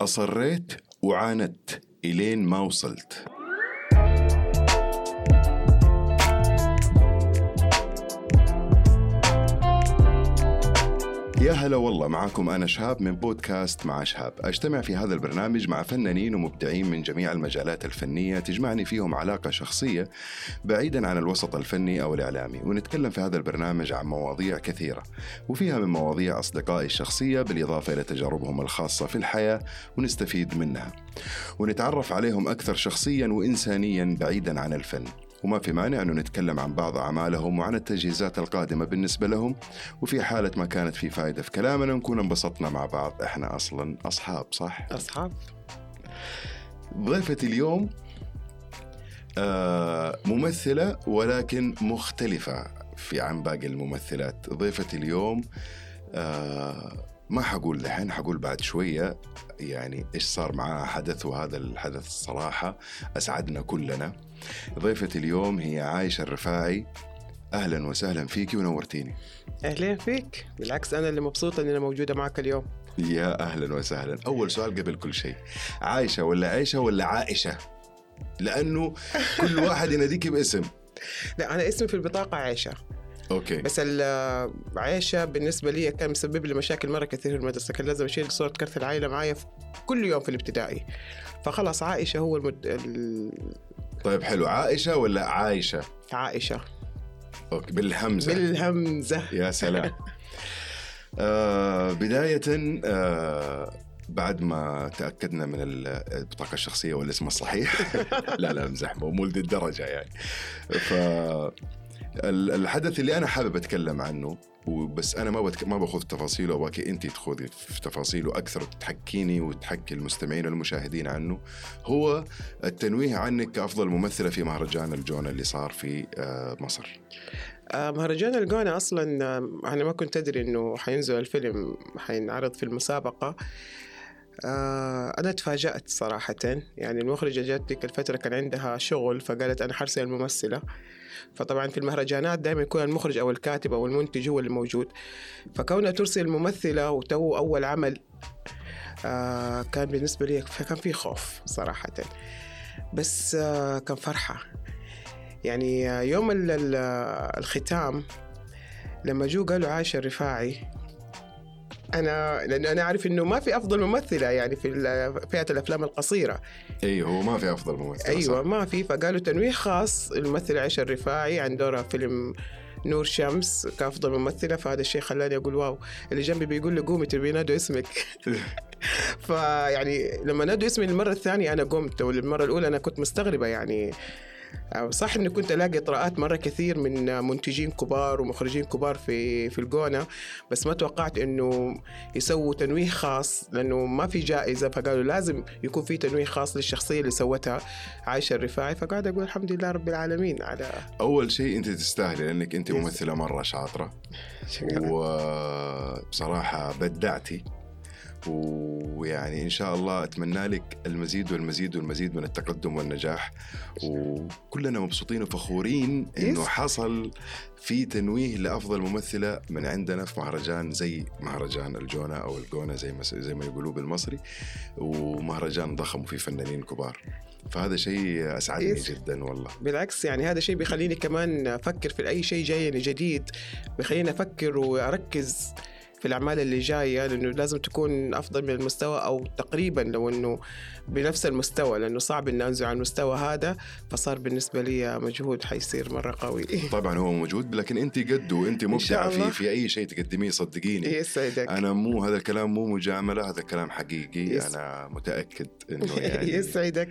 أصريت وعاندت إلين ما وصلت. يا هلا والله، معكم أنا شهاب من بودكاست مع شهاب. أجتمع في هذا البرنامج مع فنانين ومبدعين من جميع المجالات الفنية تجمعني فيهم علاقة شخصية بعيداً عن الوسط الفني أو الإعلامي، ونتكلم في هذا البرنامج عن مواضيع كثيرة، وفيها من مواضيع أصدقائي الشخصية بالإضافة إلى تجاربهم الخاصة في الحياة، ونستفيد منها ونتعرف عليهم أكثر شخصياً وإنسانياً بعيداً عن الفن. وما في مانع أنه نتكلم عن بعض أعمالهم وعن التجهيزات القادمة بالنسبة لهم، وفي حالة ما كانت في فائدة في كلامنا نكون انبسطنا مع بعض. إحنا أصلاً أصحاب، صح؟ أصحاب. ضيفتي اليوم ممثلة ولكن مختلفة عن باقي الممثلات. ضيفتي اليوم ما حقول دحين، حقول بعد شوية يعني إيش صار معها حدث، وهذا الحدث الصراحة أسعدنا كلنا. ضيفة اليوم هي عايشة الرفاعي. أهلا وسهلا فيك ونورتيني. أهلا فيك، بالعكس أنا اللي مبسوطة أني أنا موجودة معك اليوم. يا أهلا وسهلا. أول سؤال قبل كل شيء، عايشة ولا عايشة ولا عائشة؟ لأنه كل واحد يناديك باسم. لا، أنا اسم في البطاقة عايشة. أوكي. بس عايشة بالنسبة لي كان مسبب لي مشاكل مرة كثير في المدرسة، كان لازم أشيل صورة كرت العائلة معايا كل يوم في الابتدائي، فخلاص عائشة هو طيب حلو. عائشة ولا عايشة؟ عائشة. أوكي، بالهمزة. بالهمزة، يا سلام. بداية بعد ما تأكدنا من البطاقة الشخصية والاسم الصحيح لا امزح، مو لدي الدرجة يعني. الحدث اللي أنا حابب أتكلم عنه، وبس أنا ما بأخذ تفاصيله، وباكي أنتي تخوضي في تفاصيله أكثر وتحكيني وتحكي المستمعين والمشاهدين عنه، هو التنويه عنك كأفضل ممثلة في مهرجان الجونة اللي صار في مصر. مهرجان الجونة أصلاً أنا ما كنت أدري إنه حينزل الفيلم، حينعرض في المسابقة. أنا تفاجأت صراحة، يعني المخرجة جات تلك الفترة كان عندها شغل، فقالت أنا حرسل الممثلة. فطبعا في المهرجانات دائما يكون المخرج أو الكاتب أو المنتج هو اللي موجود، فكونها ترسل الممثلة وتو أول عمل كان بالنسبة لي كان في خوف صراحة، بس كان فرحة. يعني يوم الختام لما جو قالوا عايشة الرفاعي، لأنه أنا عارف إنه ما في أفضل ممثلة يعني في فئة الأفلام القصيرة. أيوه، ما في أفضل ممثلة. أيوه ما في. فقالوا تنويه خاص الممثلة عايشة الرفاعي عن دورها فيلم نور شمس كأفضل ممثلة. فهذا الشيء خلاني أقول واو. اللي جنبي بيقول لي قومي تبي نادوا اسمك فيعني لما نادوا اسمي المرة الثانية أنا قمت، والمرة الأولى أنا كنت مستغربة. يعني صح إنه كنت ألاقي إطراءات مرة كثير من منتجين كبار ومخرجين كبار في الجونة، بس ما توقعت إنه يسووا تنويه خاص، لأنه ما في جائزة، فقالوا لازم يكون في تنويه خاص للشخصية اللي سوتها عايشة الرفاعي. فقاعد أقول الحمد لله رب العالمين. على أول شيء أنت تستاهلي، لأنك أنت ممثلة مرة شاطرة وبصراحة بدعتي، ويعني إن شاء الله أتمنى لك المزيد والمزيد والمزيد من التقدم والنجاح، وكلنا مبسوطين وفخورين إنه حصل في تنويه لأفضل ممثلة من عندنا في مهرجان زي مهرجان الجونة أو الجونة زي ما يقولوا بالمصري، ومهرجان ضخم وفي فنانين كبار، فهذا شيء أسعدني جدا والله. بالعكس يعني هذا شيء بيخليني كمان أفكر في أي شيء جاي جديد، بيخليني أفكر وأركز في الأعمال اللي جاية، لأنه لازم تكون أفضل من المستوى أو تقريبا لو أنه بنفس المستوى، لأنه صعب أن أنزل عن المستوى هذا. فصار بالنسبة لي مجهود حيصير مرة قوي. طبعا هو موجود، لكن أنت قد وأنت مبدعة في أي شيء تقدميه، صدقيني. أنا مو هذا الكلام مو مجاملة، هذا الكلام حقيقي. أنا متأكد أنه يعني يسعدك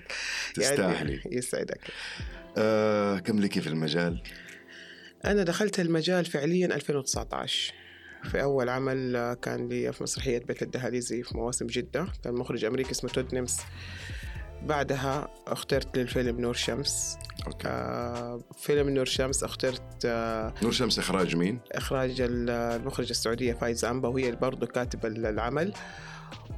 تستاهلي. يسعدك. كم لك في المجال؟ أنا دخلت المجال فعليا 2019. في أول عمل كان لي في مسرحية بيت الدهاليزي في مواسم جدة، كان مخرج أمريكي اسمه تود نيمس. بعدها اخترت للفيلم نور شمس. فيلم نور شمس اخترت نور شمس إخراج مين؟ إخراج المخرجة السعودية فايز عنبة، وهي برضو كاتبة العمل.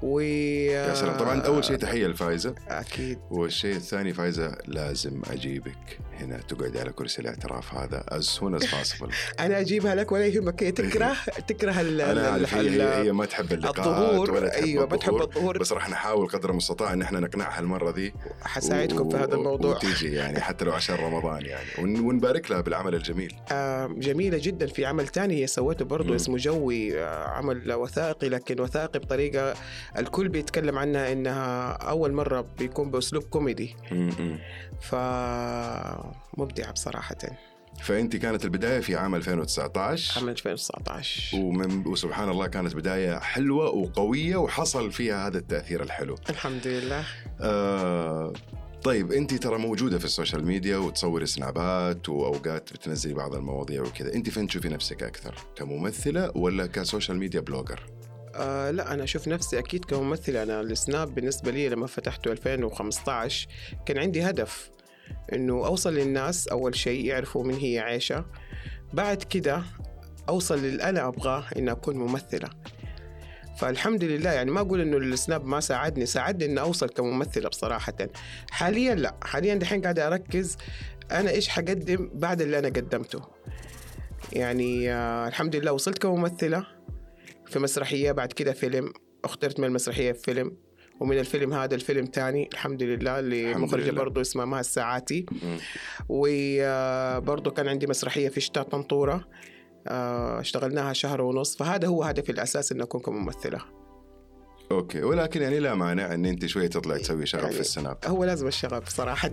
يا سلام. طبعا اول شيء تحيه لفايزه اكيد. والشيء الثاني فايزه لازم اجيبك هنا تقعد على كرسي الاعتراف هذا as soon as possible. انا اجيبها لك ولا يهمك. تكره هي ما تحب اللقاءات ولا تحب ايوه الظهور، بس راح نحاول قدر المستطاع ان احنا نقنعها المره دي. حساعدكم في هذا الموضوع وتيجي يعني حتى لو عشان رمضان يعني، ونبارك لها بالعمل الجميل. جميله جدا. في عمل ثاني هي سوته برضو اسمه جوي، عمل وثائقي، لكن وثائقي بطريقه الكل بيتكلم عنها إنها أول مرة بيكون بأسلوب كوميدي، فمبدعة بصراحة. فأنت كانت البداية في عام 2019. عام 2019 وسبحان الله كانت بداية حلوة وقوية وحصل فيها هذا التأثير الحلو الحمد لله. طيب أنت ترى موجودة في السوشيال ميديا وتصور سنابات وأوقات بتنزلي بعض المواضيع وكذا، أنت فين تشوفي نفسك أكثر، كممثلة ولا كسوشيال ميديا بلوجر؟ لا أنا أشوف نفسي أكيد كممثلة. أنا السناب بالنسبة لي لما فتحته 2015 كان عندي هدف أنه أوصل للناس أول شيء يعرفوا من هي عايشة، بعد كده أوصل للي أنا أبغاه أن أكون ممثلة. فالحمد لله يعني ما أقول أنه السناب ما ساعدني، ساعدني أن أوصل كممثلة بصراحة. حاليا لا، حاليا دحين قاعدة أركز أنا إيش حقدم بعد اللي أنا قدمته يعني. الحمد لله وصلت كممثلة في مسرحية، بعد كده فيلم، اخترت من المسرحية في فيلم، ومن الفيلم هذا الفيلم تاني الحمد لله لمخرجة برضو اسمها مه الساعاتي. وبرضو كان عندي مسرحية في شتاء طنطورة اشتغلناها 1.5 شهر. فهذا هو هدفي الأساس أن أكون كممثلة. أوكي، ولكن يعني لا مانع أن أنت شوية تطلع تسوي شغب يعني في السناب. هو لازم الشغب صراحة.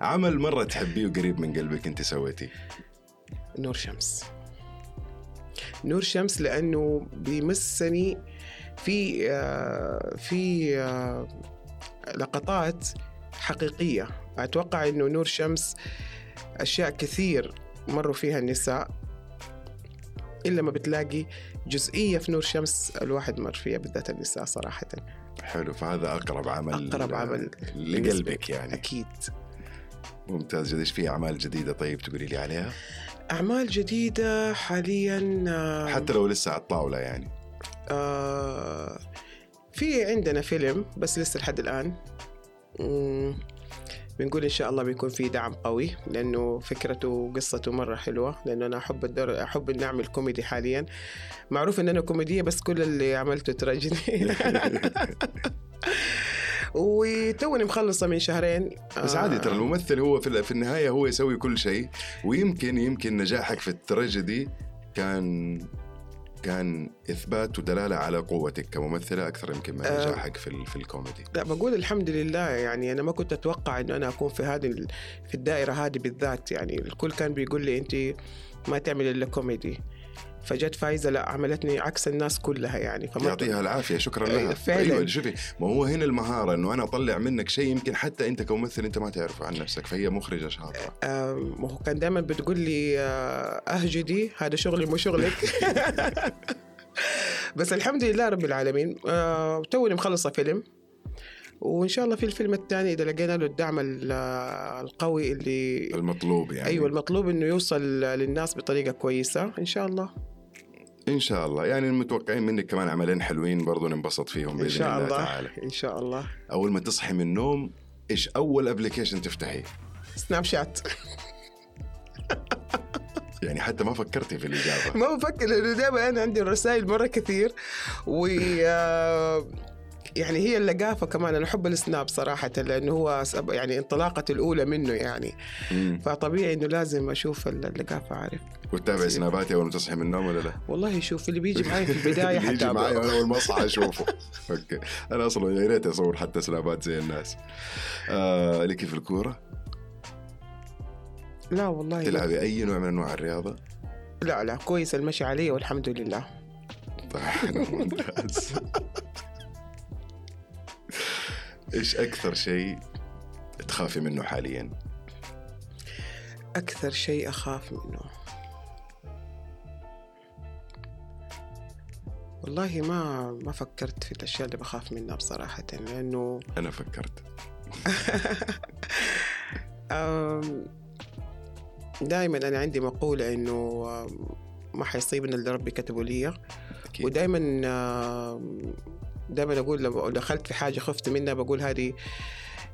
عمل مرة تحبيه وقريب من قلبك أنت سويتي؟ نور شمس. نور شمس لأنه بيمسني في لقطات حقيقية. أتوقع أنه نور شمس أشياء كثير مروا فيها النساء إلا ما بتلاقي جزئية في نور شمس الواحد مر فيها، بالذات النساء صراحة. حلو، فهذا أقرب عمل لقلبك يعني أكيد. ممتاز جدا. إيش في أعمال جديدة طيب تقولي لي عليها؟ أعمال جديدة حالياً حتى لو لسه على الطاولة يعني في عندنا فيلم بس لسه لحد الآن بنقول إن شاء الله بيكون في دعم قوي، لأنه فكرته وقصته مرة حلوة. لأنه أنا أحب أن أعمل كوميدي حالياً، معروف أن أنا كوميدية بس كل اللي عملته تراجيدي. وتوني مخلصة من 2 شهر بس. عادي ترى الممثل هو في النهاية هو يسوي كل شيء، ويمكن نجاحك في التراجيدي كان إثبات ودلالة على قوتك كممثلة أكثر يمكن من نجاحك في الكوميدي. لا بقول الحمد لله يعني أنا ما كنت أتوقع إنه أنا أكون في الدائرة هذه بالذات يعني. الكل كان بيقول لي أنت ما تعمل إلا كوميدي، فجت فايزة لا عملتني عكس الناس كلها يعني. يعطيها العافية، شكرا لها فعلا. شوفي ما هو هنا المهارة، أنه أنا أطلع منك شيء يمكن حتى أنت كممثل أنت ما تعرفه عن نفسك. فهي مخرجة شاطرة. وهو كان دائما بتقول لي أهجدي هذا شغلي مو شغلك. بس الحمد لله رب العالمين توني مخلصة فيلم، وإن شاء الله في الفيلم الثاني إذا لقينا له الدعم القوي اللي المطلوب يعني. أيوة المطلوب أنه يوصل للناس بطريقة كويسة إن شاء الله. إن شاء الله يعني متوقعين منك كمان عملين حلوين برضو ننبسط فيهم بإذن الله تعالى. إن شاء الله. أول ما تصحي من النوم إيش أول أبليكيشن تفتحيه؟ سناب شات. يعني حتى ما فكرتي في الإجابة؟ ما بفكر لأنه دائما أنا عندي الرسائل مرة كثير يعني هي اللقافة كمان. أنا أحب السناب صراحة لأنه هو يعني انطلاقة الأولى منه يعني. فطبيعي أنه لازم أشوف اللقافة عارف. وتتابع سناباتي أول ما تصحي من النوم ولا لا؟ والله شوف اللي بيجي معي في البداية. اللي بيجي معي أول ما أصحى أشوفه. أوكي. أنا أصلا يا ريت أصور حتى سنابات زي الناس. لك في الكورة؟ لا والله. تلعبي أي نوع من أنواع الرياضة؟ لا كويس المشي عليه والحمد لله. طيب ممتاز. إيش أكثر شيء تخافي منه حالياً؟ أكثر شيء أخاف منه والله ما فكرت في الأشياء اللي بخاف منها بصراحة، لأنه أنا فكرت. دائماً أنا عندي مقولة إنه ما حيصيبنا اللي ربي كتبه لي، ودائماً دايما أقول لما دخلت في حاجة خفت منها بقول هذه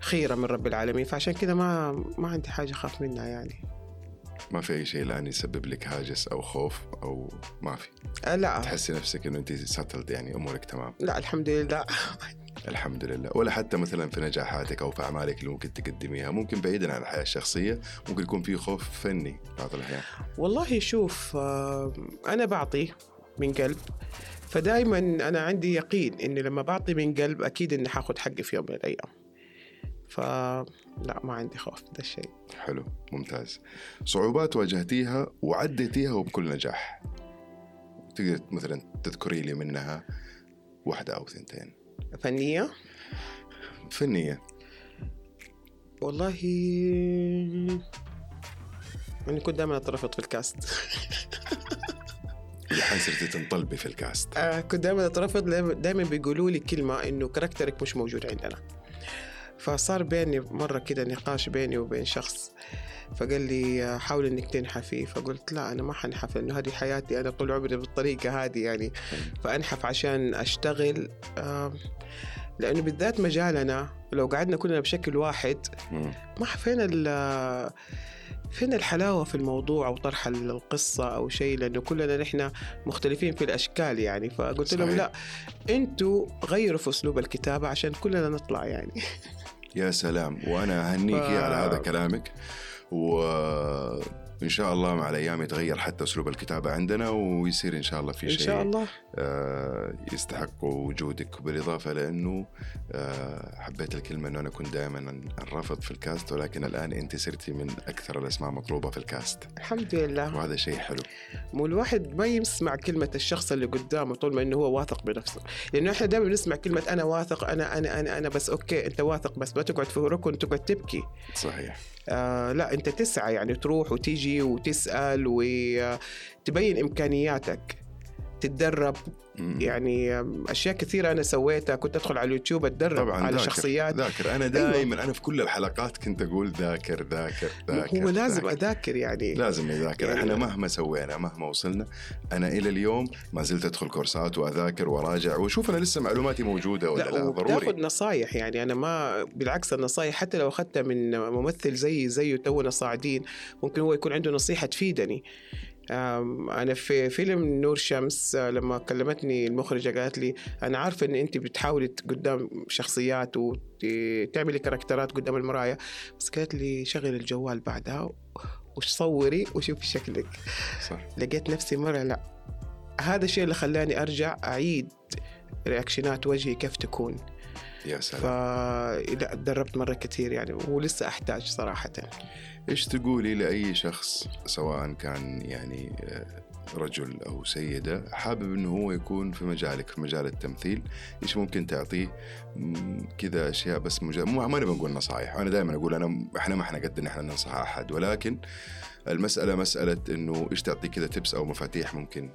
خيرة من رب العالمين، فعشان كده ما عندي حاجة خاف منها يعني. ما في أي شيء الآن يسبب لك هاجس أو خوف أو ما في؟ لا، تحسي نفسك إنه أنت ساتلد يعني أمورك تمام؟ لا الحمد لله. الحمد لله. ولا حتى مثلا في نجاحاتك أو في أعمالك اللي ممكن تقدميها، ممكن بعيدا عن الحياة الشخصية ممكن يكون في خوف فني بعض الأحيان؟ والله شوف، أنا بعطي من قلب، فدائما أنا عندي يقين إن لما بعطي من قلب أكيد إن هاخد حقي في يوم من الأيام، فلا ما عندي خوف ده الشيء. حلو، ممتاز. صعوبات واجهتيها وعديتيها وبكل نجاح، تقدر مثلا تذكري لي منها واحدة أو ثنتين؟ فنية والله أنا كنت دائما أترفض في الكاست. الحين صرت تنطلبي في الكاست؟ كنت دائما أترفض، دائما بيقولوا لي كلمة إنه كاركترك مش موجود عندنا. فصار بيني مرة كده نقاش بيني وبين شخص، فقال لي حاول إنك تنحى فيه، فقلت لا أنا ما حنحف، لأنه هذه حياتي، أنا طول عمري بالطريقة هذه يعني، فأنحف عشان أشتغل، لأنه بالذات مجالنا لو قعدنا كلنا بشكل واحد ما فين الحلاوة في الموضوع أو طرح القصة أو شيء، لأنه كلنا نحن مختلفين في الأشكال يعني. فقلت لهم لا أنتوا غيروا في أسلوب الكتابة عشان كلنا نطلع يعني. يا سلام، وأنا أهنيكي على هذا كلامك، وإن شاء الله مع الأيام يتغير حتى أسلوب الكتابة عندنا ويصير إن شاء الله في شيء إن شاء الله يستحق وجودك. بالإضافة لأنه حبيت الكلمة أنه أنا كنت دائما الرفض في الكاست، ولكن الآن أنت صرتي من أكثر الأسماء مطلوبة في الكاست الحمد لله، وهذا شيء حلو. مو الواحد ما يسمع كلمة الشخص اللي قدامه طول ما أنه هو واثق بنفسه، لأنه إحنا دائما نسمع كلمة أنا واثق، أنا أنا أنا أنا بس. أوكي أنت واثق بس ما تقعد في ركن تقعد تبكي. صحيح. لا أنت تسعى يعني، تروح وتيجي وتسأل وتبين إمكانياتك، تتدرب يعني أشياء كثيرة أنا سويتها، كنت أدخل على اليوتيوب أتدرب على ذاكر شخصيات. ذاكر أنا دائما. أيوة. أنا في كل الحلقات كنت أقول ذاكر هو لازم أذاكر يعني، لازم نذاكر يعني. إحنا مهما سوينا مهما وصلنا، أنا إلى اليوم ما زلت أدخل كورسات وأذاكر وراجع وشوف أنا لسه معلوماتي موجودة ولا لا. ضروري تأخذ نصايح يعني، أنا ما بالعكس النصايح حتى لو أخذتها من ممثل زي تونا صاعدين ممكن هو يكون عنده نصيحة تفيدني. أنا في فيلم نور شمس لما كلمتني المخرجة قالت لي أنا عارفة أن أنت بتحاولي قدام شخصيات وتعملي كاركترات قدام المراية، بس قالت لي شغل الجوال بعدها وصوري وشوفي شكلك. صح. لقيت نفسي مرة لا، هذا الشيء اللي خلاني أرجع أعيد رياكشنات وجهي كيف تكون. يا سلام. فإذا تدربت مرة كتير يعني، ولسه أحتاج صراحة. إيش تقولي لأي شخص سواء كان يعني رجل أو سيدة حابب إنه هو يكون في مجالك في مجال التمثيل؟ إيش ممكن تعطيه كذا أشياء بس ما أنا بنقول نصائح، أنا دائما أقول إحنا ما إحنا قد إن إحنا ننصح أحد، ولكن المسألة مسألة إنه إيش تعطيه كذا تبس أو مفاتيح ممكن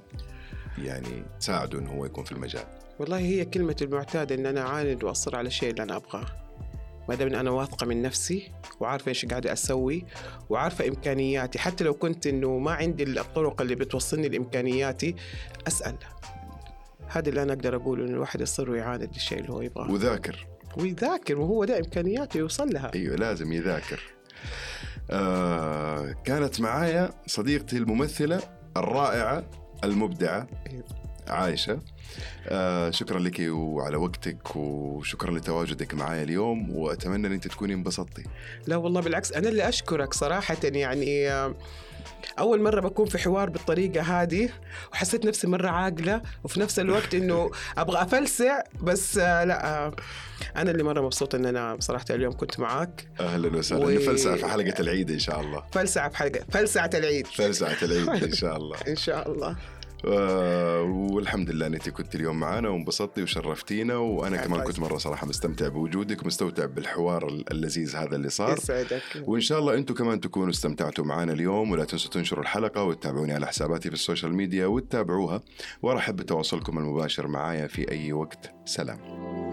يعني تساعده إنه هو يكون في المجال. والله هي كلمة المعتاد إن أنا عاند وأصر على الشيء اللي أنا أبغاه، ما دام أنا واثقة من نفسي وعارفة إيش قاعدة أسوي وعارفة إمكانياتي، حتى لو كنت إنه ما عندي الطرق اللي بتوصلني لإمكانياتي أسأل. هذا اللي أنا أقدر أقوله، إن الواحد يصر ويعاند للشيء اللي هو يبغاه ويذاكر وهو ده إمكانياته يوصل لها. أيوة لازم يذاكر. كانت معايا صديقتي الممثلة الرائعة المبدعة عايشة، شكرا لك وعلى وقتك وشكرا لتواجدك معايا اليوم، وأتمنى أن أنت تكوني انبسطتي. لا والله بالعكس، أنا اللي أشكرك صراحة يعني، أول مرة بكون في حوار بالطريقة هذه وحسيت نفسي مرة عاقلة، وفي نفس الوقت إنه أبغى أفلسع، بس لا أنا اللي مرة مبسوطة إن أنا بصراحة اليوم كنت معاك. أهلا وسهلا. نفلسع في حلقة العيد إن شاء الله. فلسعة العيد إن شاء الله. إن شاء الله. والحمد لله أنتي كنت اليوم معنا وانبسطتي وشرفتينا، وأنا كمان كنت مرة صراحة مستمتع بوجودك ومستمتع بالحوار اللذيذ هذا اللي صار. وإن شاء الله أنتوا كمان تكونوا استمتعتوا معنا اليوم، ولا تنسوا تنشروا الحلقة وتتابعوني على حساباتي في السوشيال ميديا وتتابعوها، وأرحب بتواصلكم المباشر معايا في أي وقت. سلام.